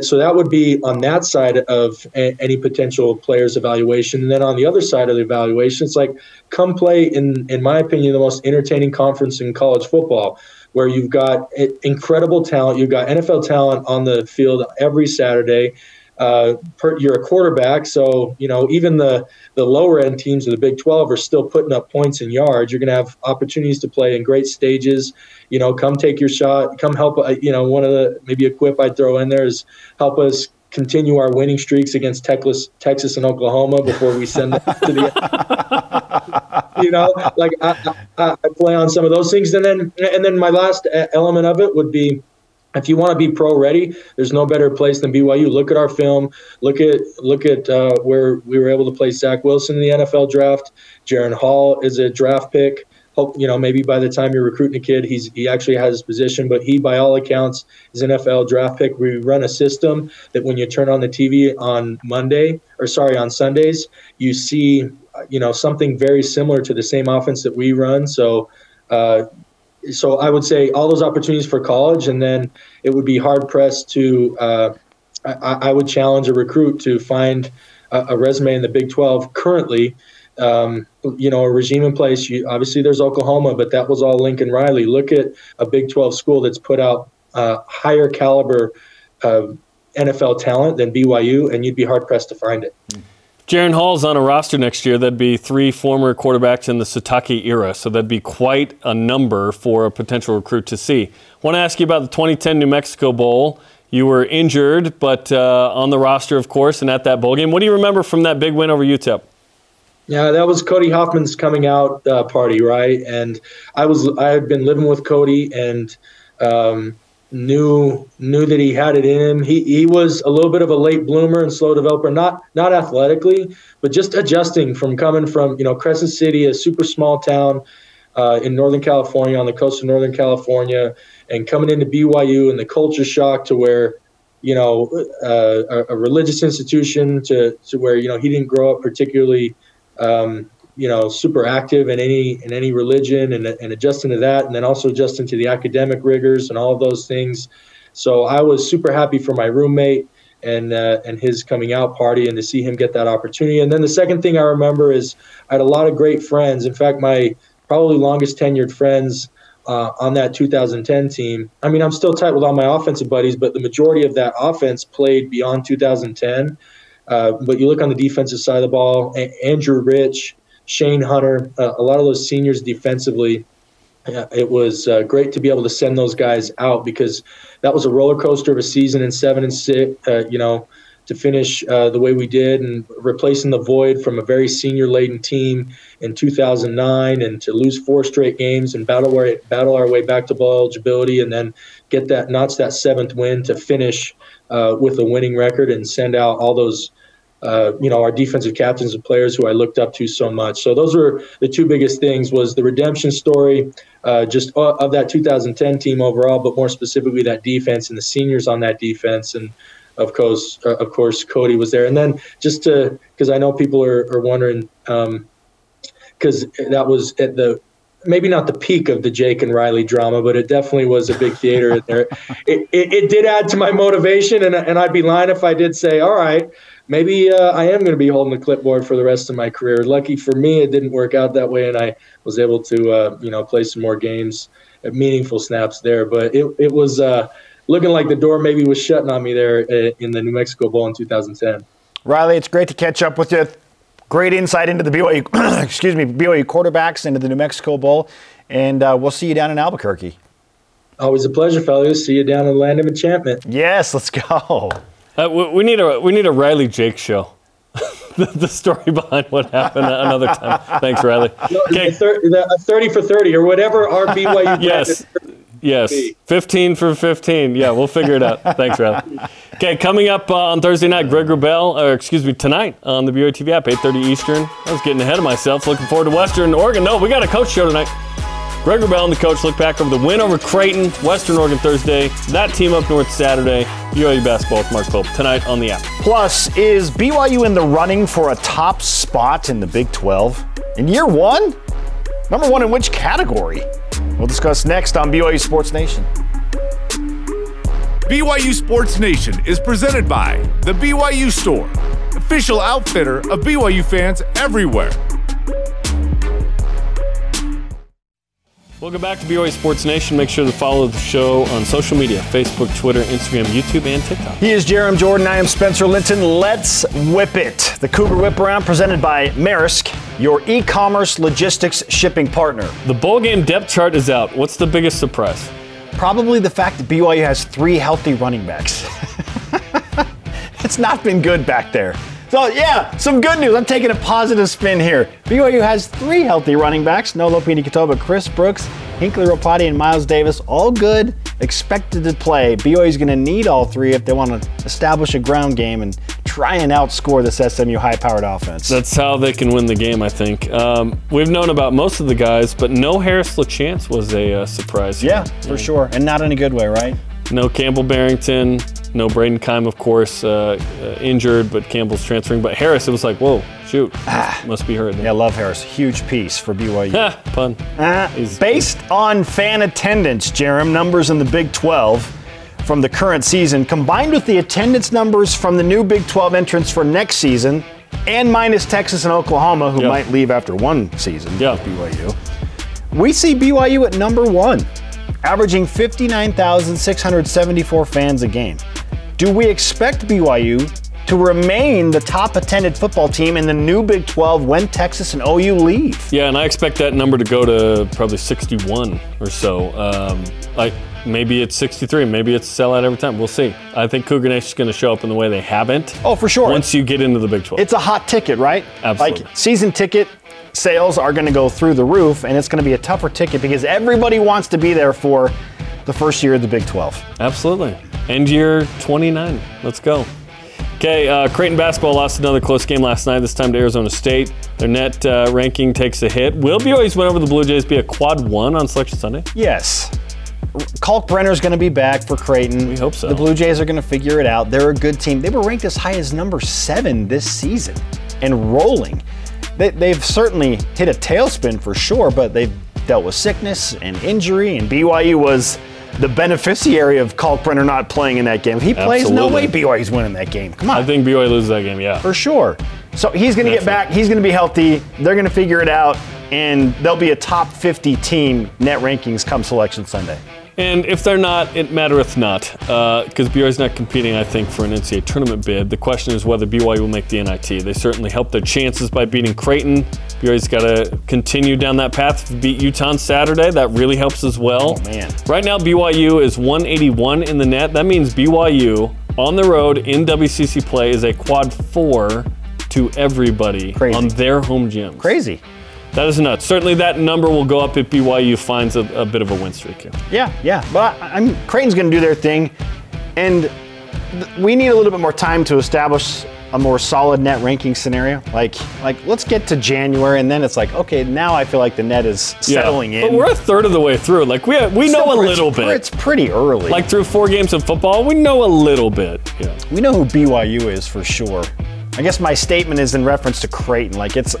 So that would be on that side of any potential player's evaluation. And then on the other side of the evaluation, it's like, come play in my opinion, the most entertaining conference in college football, where you've got incredible talent. You've got NFL talent on the field every Saturday. You're a quarterback, so even the lower end teams of the Big 12 are still putting up points and yards. You're going to have opportunities to play in great stages. Come take your shot. Come help. One of the maybe a quip I throw in there is help us continue our winning streaks against Texas and Oklahoma before we send them to the. I play on some of those things, and then my last element of it would be, if you want to be pro ready, there's no better place than BYU. Look at our film. Look at where we were able to play Zach Wilson in the NFL draft. Jaren Hall is a draft pick. Hope maybe by the time you're recruiting a kid, he actually has his position, but he, by all accounts, is an NFL draft pick. We run a system that when you turn on the TV on Sundays, you see something very similar to the same offense that we run. So I would say all those opportunities for college, and then it would be hard-pressed to I would challenge a recruit to find a resume in the Big 12 currently, a regime in place. Obviously, there's Oklahoma, but that was all Lincoln Riley. Look at a Big 12 school that's put out higher caliber NFL talent than BYU, and you'd be hard-pressed to find it. Mm-hmm. Jaren Hall's on a roster next year. That'd be three former quarterbacks in the Sitake era, so that'd be quite a number for a potential recruit to see. I want to ask you about the 2010 New Mexico Bowl. You were injured, but on the roster, of course, and at that bowl game. What do you remember from that big win over UTEP? Yeah, that was Cody Hoffman's coming out party, right? And I had been living with Cody and knew that he had it in him. He was a little bit of a late bloomer and slow developer, not athletically, but just adjusting from coming from Crescent City, a super small town in Northern California, on the coast of Northern California, and coming into BYU and the culture shock to where a religious institution to where he didn't grow up particularly super active in any religion, and adjusting to that, and then also adjusting to the academic rigors and all of those things. So I was super happy for my roommate and his coming out party, and to see him get that opportunity. And then the second thing I remember is I had a lot of great friends. In fact, my probably longest tenured friends on that 2010 team. I mean, I'm still tight with all my offensive buddies, but the majority of that offense played beyond 2010. But you look on the defensive side of the ball, Andrew Rich, Shane Hunter, a lot of those seniors defensively. It was great to be able to send those guys out, because that was a roller coaster of a season in 7-6, to finish the way we did, and replacing the void from a very senior-laden team in 2009, and to lose 4 straight games and battle our way back to bowl eligibility, and then get that notch that 7th win to finish with a winning record and send out all those, our defensive captains and players who I looked up to so much. So those were the two biggest things, was the redemption story, just of that 2010 team overall, but more specifically that defense and the seniors on that defense. And of course, Cody was there. And then just because I know people are wondering, because that was at the maybe not the peak of the Jake and Riley drama, but it definitely was a big theater in there. It did add to my motivation, and I'd be lying if I did say, all right, maybe I am going to be holding the clipboard for the rest of my career. Lucky for me, it didn't work out that way, and I was able to play some more games, meaningful snaps there. But it was looking like the door maybe was shutting on me there in the New Mexico Bowl in 2010. Riley, it's great to catch up with you. Great insight into the BYU, BYU quarterbacks, into the New Mexico Bowl, and we'll see you down in Albuquerque. Always a pleasure, fellas. See you down in the land of enchantment. Yes, let's go. We need a Riley Jake show. The story behind what happened another time. Thanks, Riley. Okay. 30 for 30 or whatever our BYU Yes, 15 for 15. Yeah, we'll figure it out. Thanks, Riley. Okay, coming up on Thursday night, Greg Wrubell, tonight on the BYU TV app, 8:30 Eastern. I was getting ahead of myself. Looking forward to Western Oregon. No, we got a coach show tonight. Greg Wrubell and the coach look back over the win over Creighton, Western Oregon Thursday, that team up north Saturday, BYU basketball with Mark Pope tonight on the app. Plus, is BYU in the running for a top spot in the Big 12? In year one? Number one in which category? We'll discuss next on BYU Sports Nation. BYU Sports Nation is presented by the BYU Store, official outfitter of BYU fans everywhere. Welcome back to BYU Sports Nation. Make sure to follow the show on social media, Facebook, Twitter, Instagram, YouTube, and TikTok. He is Jaren Jordan. I am Spencer Linton. Let's whip it. The Cougar Whip Around presented by Maersk, your e-commerce logistics shipping partner. The bowl game depth chart is out. What's the biggest surprise? Probably the fact that BYU has 3 healthy running backs. It's not been good back there. So, yeah, some good news. I'm taking a positive spin here. BYU has 3 healthy running backs. Nolo Pinto-Katoba, Chris Brooks, Hinckley Ropati, and Miles Davis. All good, expected to play. BYU's going to need all 3 if they want to establish a ground game and try and outscore this SMU high-powered offense. That's how they can win the game, I think. We've known about most of the guys, but no Harris LeChance was a surprise. Yeah, for sure. And not in a good way, right? No Campbell Barrington, no Braden Keim, of course, injured, but Campbell's transferring. But Harris, it was like, whoa, shoot, must be hurt. Yeah, I love Harris. Huge piece for BYU. Pun. Based on fan attendance, Jerem, numbers in the Big 12 from the current season, combined with the attendance numbers from the new Big 12 entrants for next season, and minus Texas and Oklahoma, who might leave after one season with BYU, we see BYU at number 1. Averaging 59,674 fans a game. Do we expect BYU to remain the top-attended football team in the new Big 12 when Texas and OU leave? Yeah, and I expect that number to go to probably 61 or so. Maybe it's 63, maybe it's a sellout every time. We'll see. I think Cougar Nation is going to show up in the way they haven't. Oh, for sure. Once you get into the Big 12. It's a hot ticket, right? Absolutely. Like, season ticket sales are going to go through the roof, and it's going to be a tougher ticket because everybody wants to be there for the first year of the Big 12. Absolutely. And year 29. Let's go. Okay, Creighton basketball lost another close game last night, this time to Arizona State. Their net ranking takes a hit. Will BYU's win over the Blue Jays be a quad one on Selection Sunday? Yes. Kalkbrenner's going to be back for Creighton. We hope so. The Blue Jays are going to figure it out. They're a good team. They were ranked as high as number 7 this season and rolling. They've certainly hit a tailspin for sure, but they've dealt with sickness and injury, and BYU was the beneficiary of Kalkbrenner not playing in that game. If he plays, no way BYU's winning that game. Come on. I think BYU loses that game, yeah. For sure. So he's going to get back. He's going to be healthy. They're going to figure it out, and they'll be a top 50 team net rankings come Selection Sunday. And if they're not, it mattereth not, because BYU's not competing, I think, for an NCAA tournament bid. The question is whether BYU will make the NIT. They certainly helped their chances by beating Creighton. BYU's got to continue down that path to beat Utah on Saturday. That really helps as well. Oh, man. Right now, BYU is 181 in the net. That means BYU on the road in WCC play is a quad 4 to everybody. Crazy. On their home gyms. Crazy. That is nuts. Certainly that number will go up if BYU finds a bit of a win streak here. Yeah. But Creighton's going to do their thing, and we need a little bit more time to establish a more solid net ranking scenario. Like let's get to January, and then it's like, okay, now I feel like the net is settling in. But we're a third of the way through. Like we know a little bit. It's pretty early. Like through 4 games of football, we know a little bit. Yeah. We know who BYU is for sure. I guess my statement is in reference to Creighton. Like it's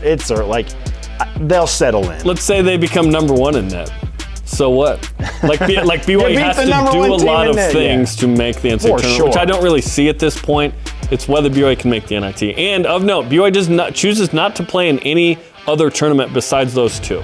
they'll settle in. Let's say they become number 1 in net. So what? Like BYU has to do a lot of things to make the NCAA tournament, which I don't really see at this point. It's whether BYU can make the NIT. And of note, BYU chooses not to play in any other tournament besides those 2.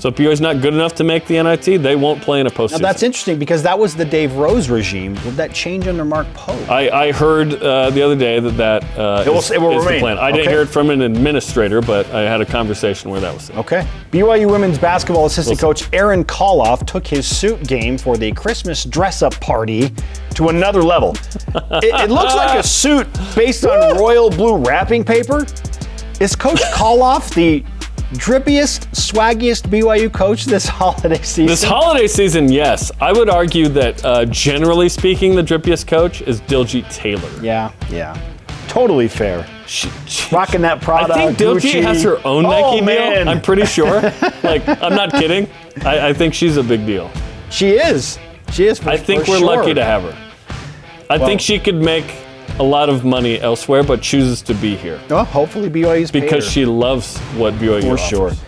So if BYU's not good enough to make the NIT, they won't play in a postseason. Now that's interesting because that was the Dave Rose regime. Did that change under Mark Pope? I heard the other day that it will remain the plan. I didn't hear it from an administrator, but I had a conversation where that was it. Okay. BYU women's basketball assistant coach Aaron Koloff took his suit game for the Christmas dress-up party to another level. It looks like a suit based on royal blue wrapping paper. Is Coach Koloff the drippiest, swaggiest BYU coach this holiday season? This holiday season, yes. I would argue that, generally speaking, the drippiest coach is Diljit Taylor. Yeah. Totally fair. Rocking that Prada, I think Diljit has her own Nike deal, I'm pretty sure. I'm not kidding. I think she's a big deal. She is. I think we're lucky to have her. I think she could make a lot of money elsewhere, but chooses to be here. Well, hopefully BYU's paid her. Because she loves what BYU offers. For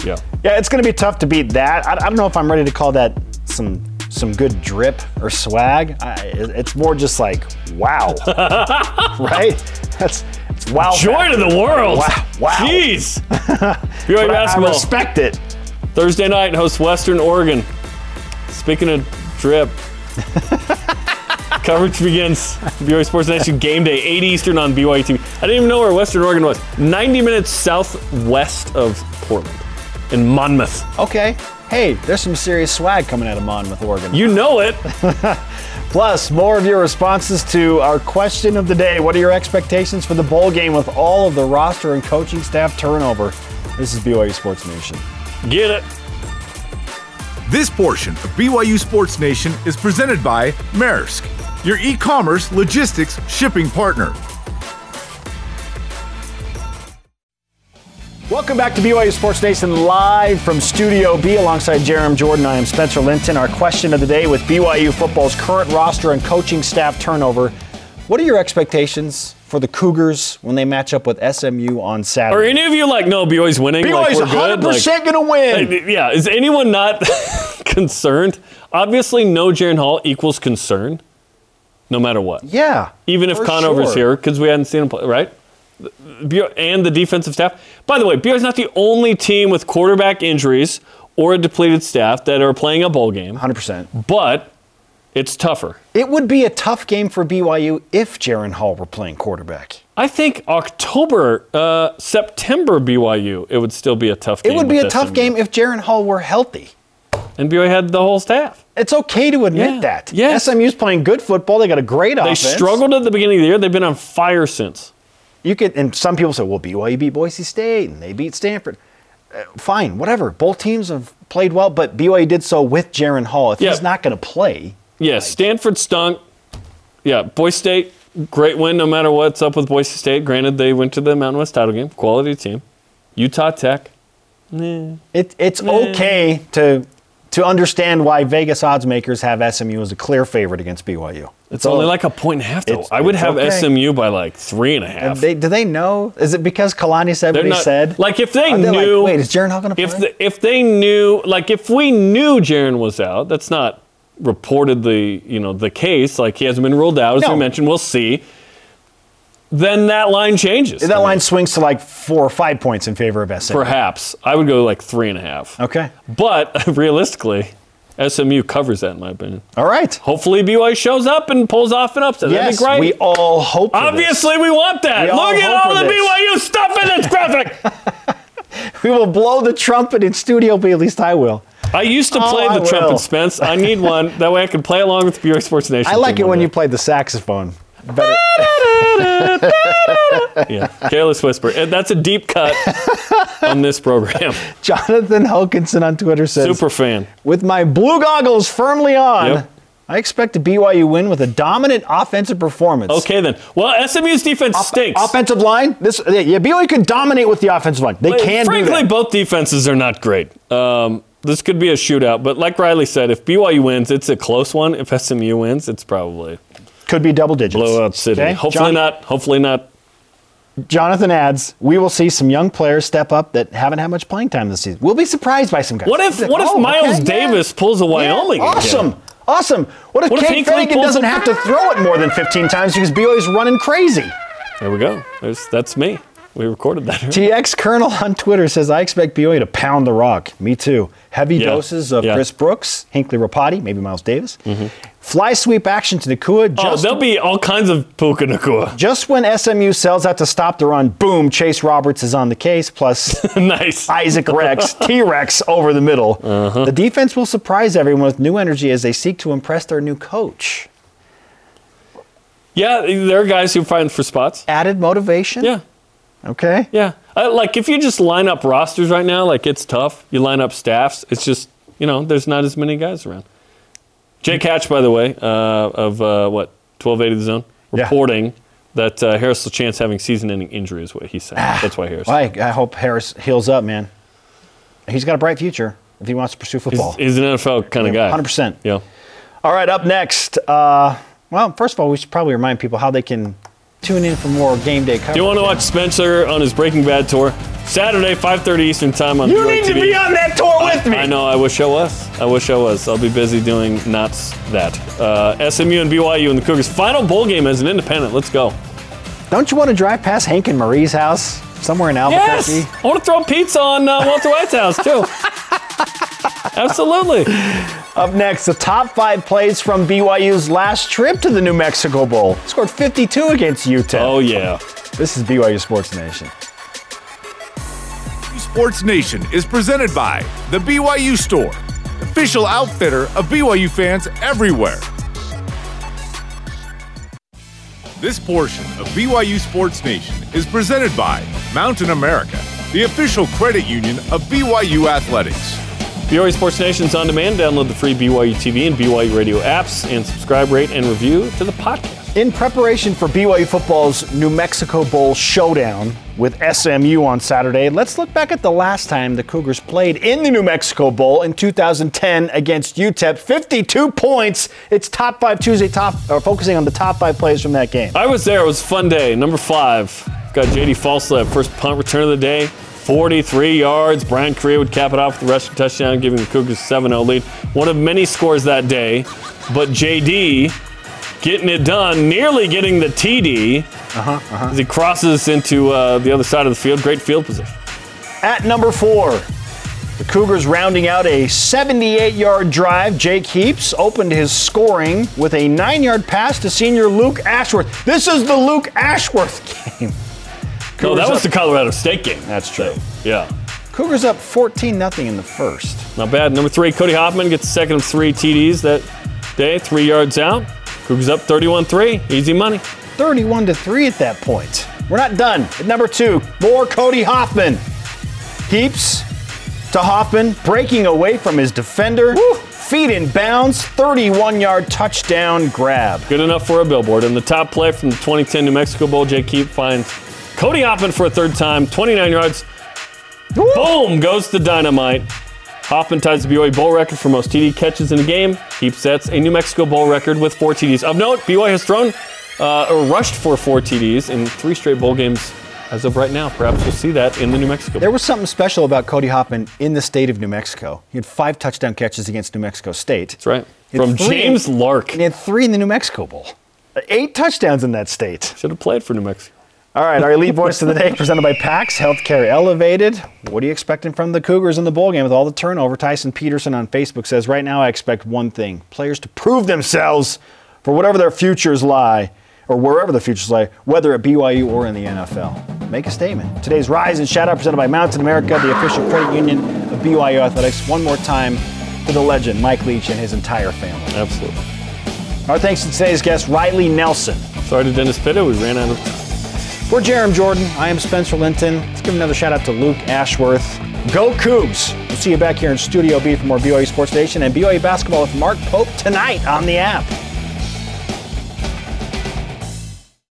sure. Yeah, it's going to be tough to beat that. I don't know if I'm ready to call that some good drip or swag. It's more just like, wow. Right? It's wow. Joy to the world. Wow. Jeez. BYU basketball. I respect it. Thursday night hosts Western Oregon. Speaking of drip. Coverage begins. BYU Sports Nation game day, 8 Eastern on BYU TV. I didn't even know where Western Oregon was. 90 minutes southwest of Portland in Monmouth. Okay. Hey, there's some serious swag coming out of Monmouth, Oregon. You know it. Plus, more of your responses to our question of the day. What are your expectations for the bowl game with all of the roster and coaching staff turnover? This is BYU Sports Nation. Get it. This portion of BYU Sports Nation is presented by Maersk, your e-commerce logistics shipping partner. Welcome back to BYU Sports Nation live from Studio B alongside Jaren Jordan. I am Spencer Linton. Our question of the day: with BYU football's current roster and coaching staff turnover, what are your expectations for the Cougars when they match up with SMU on Saturday? Are any of you like, no, BYU's winning? BYU's 100% going to win. Yeah, is anyone not concerned? Obviously, no Jaren Hall equals concern. No matter what. Yeah. Even if Conover's here, because we hadn't seen him play, right? And the defensive staff. By the way, BYU's not the only team with quarterback injuries or a depleted staff that are playing a bowl game. 100%. But it's tougher. It would be a tough game for BYU if Jaren Hall were playing quarterback. I think September BYU, it would still be a tough game. It would be a tough game if Jaren Hall were healthy. And BYU had the whole staff. It's okay to admit that. Yes. SMU's playing good football. They got a great offense. They struggled at the beginning of the year. They've been on fire since. And some people say, well, BYU beat Boise State, and they beat Stanford. Fine, whatever. Both teams have played well, but BYU did so with Jaren Hall. If he's not going to play. Yeah, Stanford stunk. Yeah, Boise State, great win no matter what's up with Boise State. Granted, they went to the Mountain West title game. Quality team. Utah Tech. It's okay to understand why Vegas odds makers have SMU as a clear favorite against BYU. It's only like a 1.5, though. I would have SMU by like 3.5. Do they know? Is it because Kalani said what he said? Like if they knew. Like, wait, is Jaren Hall going to play? If they knew, like if we knew Jaren was out, that's not reportedly, the case. Like he hasn't been ruled out, as we mentioned. We'll see. Then that line changes. That line swings to like 4 or 5 points in favor of SMU. Perhaps. I would go like 3.5. Okay. But realistically, SMU covers that, in my opinion. All right. Hopefully BYU shows up and pulls off an upset. Yes, that'd be great. We all hope for Obviously, this. We want that. Look at all the BYU stuff in this graphic. We will blow the trumpet in studio, but at least I will. I used to play the trumpet, Spence. I need one. That way I can play along with the BYU Sports Nation. I like it when you play the saxophone. Better. Yeah, Careless Whisper. That's a deep cut on this program. Jonathan Hokinson on Twitter says, super fan. With my blue goggles firmly on, I expect a BYU win with a dominant offensive performance. Okay, then. Well, SMU's defense stinks. Offensive line? BYU can dominate with the offensive line. They can do that. Frankly, both defenses are not great. This could be a shootout. But like Riley said, if BYU wins, it's a close one. If SMU wins, it's probably... could be double digits. Blowout city. Okay? Hopefully not. Jonathan adds, we will see some young players step up that haven't had much playing time this season. We'll be surprised by some guys. What if Miles Davis pulls a Wyoming? Yeah. Awesome. What if Cade Finnegan doesn't have to throw it more than 15 times because BYU's running crazy? There we go. That's me. We recorded that. TX Colonel on Twitter says, I expect BYU to pound the rock. Me too. Heavy doses of Chris Brooks, Hinckley Ropati, maybe Miles Davis. Mm-hmm. Fly sweep action to Nacua. There'll be all kinds of Puka Nacua. Just when SMU sells out to stop the run, boom, Chase Roberts is on the case, plus nice. Isaac Rex, T-Rex over the middle. Uh-huh. The defense will surprise everyone with new energy as they seek to impress their new coach. Yeah, there are guys who find for spots. Added motivation? Yeah. Okay. Yeah. If you just line up rosters right now, it's tough. You line up staffs. It's just, there's not as many guys around. Jake Hatch, by the way, of 1280 The Zone, reporting that Harris LeChance having season-ending injury is what he said. That's why Harris. I hope Harris heals up, man. He's got a bright future if he wants to pursue football. He's an NFL kind of guy. 100%. Yeah. All right, up next. First of all, we should probably remind people how they can tune in for more game day coverage. Do you want to watch Spencer on his Breaking Bad tour? Saturday, 5:30 Eastern time on BYU TV. You need to be on that tour with me. I know. I wish I was. I'll be busy doing that. SMU and BYU in the Cougars' final bowl game as an independent. Let's go. Don't you want to drive past Hank and Marie's house somewhere in Albuquerque? Yes. I want to throw pizza on Walter White's house, too. Absolutely. Up next, the top 5 plays from BYU's last trip to the New Mexico Bowl. Scored 52 against UTEP. Oh, yeah. This is BYU Sports Nation. Sports Nation is presented by the BYU Store, official outfitter of BYU fans everywhere. This portion of BYU Sports Nation is presented by Mountain America, the official credit union of BYU Athletics. BYU Sports Nation's on demand. Download the free BYU TV and BYU Radio apps and subscribe, rate, and review to the podcast. In preparation for BYU football's New Mexico Bowl showdown with SMU on Saturday, let's look back at the last time the Cougars played in the New Mexico Bowl in 2010 against UTEP. 52 points. It's Top 5 Tuesday, focusing on the top 5 plays from that game. I was there. It was a fun day. Number 5, got J.D. Falslab, first punt return of the day. 43 yards. Brian Correa would cap it off with a rushing touchdown, giving the Cougars a 7-0 lead. One of many scores that day, but J.D. getting it done, nearly getting the TD as he crosses into the other side of the field. Great field position. At number 4, the Cougars rounding out a 78-yard drive. Jake Heaps opened his scoring with a 9-yard pass to senior Luke Ashworth. This is the Luke Ashworth game. No, that was the Colorado State game. That's true. So, yeah. Cougars up 14-0 in the first. Not bad. Number 3, Cody Hoffman gets the second of 3 TDs that day, 3 yards out. Cougars up 31-3. Easy money. 31-3 at that point. We're not done. At number 2, more Cody Hoffman. Heaps to Hoffman, breaking away from his defender. Woo! Feet in bounds, 31-yard touchdown grab. Good enough for a billboard. And the top play from the 2010 New Mexico Bowl, Jake Heap finds Cody Hoffman for a third time, 29 yards. Woo! Boom, goes the dynamite. Hoffman ties the BYU Bowl record for most TD catches in a game. Heap sets a New Mexico Bowl record with 4 TDs. Of note, BYU has thrown or rushed for 4 TDs in 3 straight bowl games as of right now. Perhaps we'll see that in the New Mexico Bowl. There was something special about Cody Hoffman in the state of New Mexico. He had 5 touchdown catches against New Mexico State. That's right. From James Lark. And he had 3 in the New Mexico Bowl. 8 touchdowns in that state. Should have played for New Mexico. All right, our Elite Voice of the Day presented by PAX. Healthcare Elevated. What are you expecting from the Cougars in the bowl game with all the turnover? Tyson Peterson on Facebook says, right now I expect one thing, players to prove themselves for whatever their futures lie, or wherever the futures lie, whether at BYU or in the NFL. Make a statement. Today's Rise and Shout Out presented by Mountain America, the official credit union of BYU Athletics. One more time to the legend, Mike Leach, and his entire family. Absolutely. Our thanks to today's guest, Riley Nelson. Sorry to Dennis Pitta, we ran out of time. For Jaren Jordan, I am Spencer Linton. Let's give another shout out to Luke Ashworth. Go Cougs! We'll see you back here in Studio B for more BYU Sports Nation and BYU basketball with Mark Pope tonight on the app.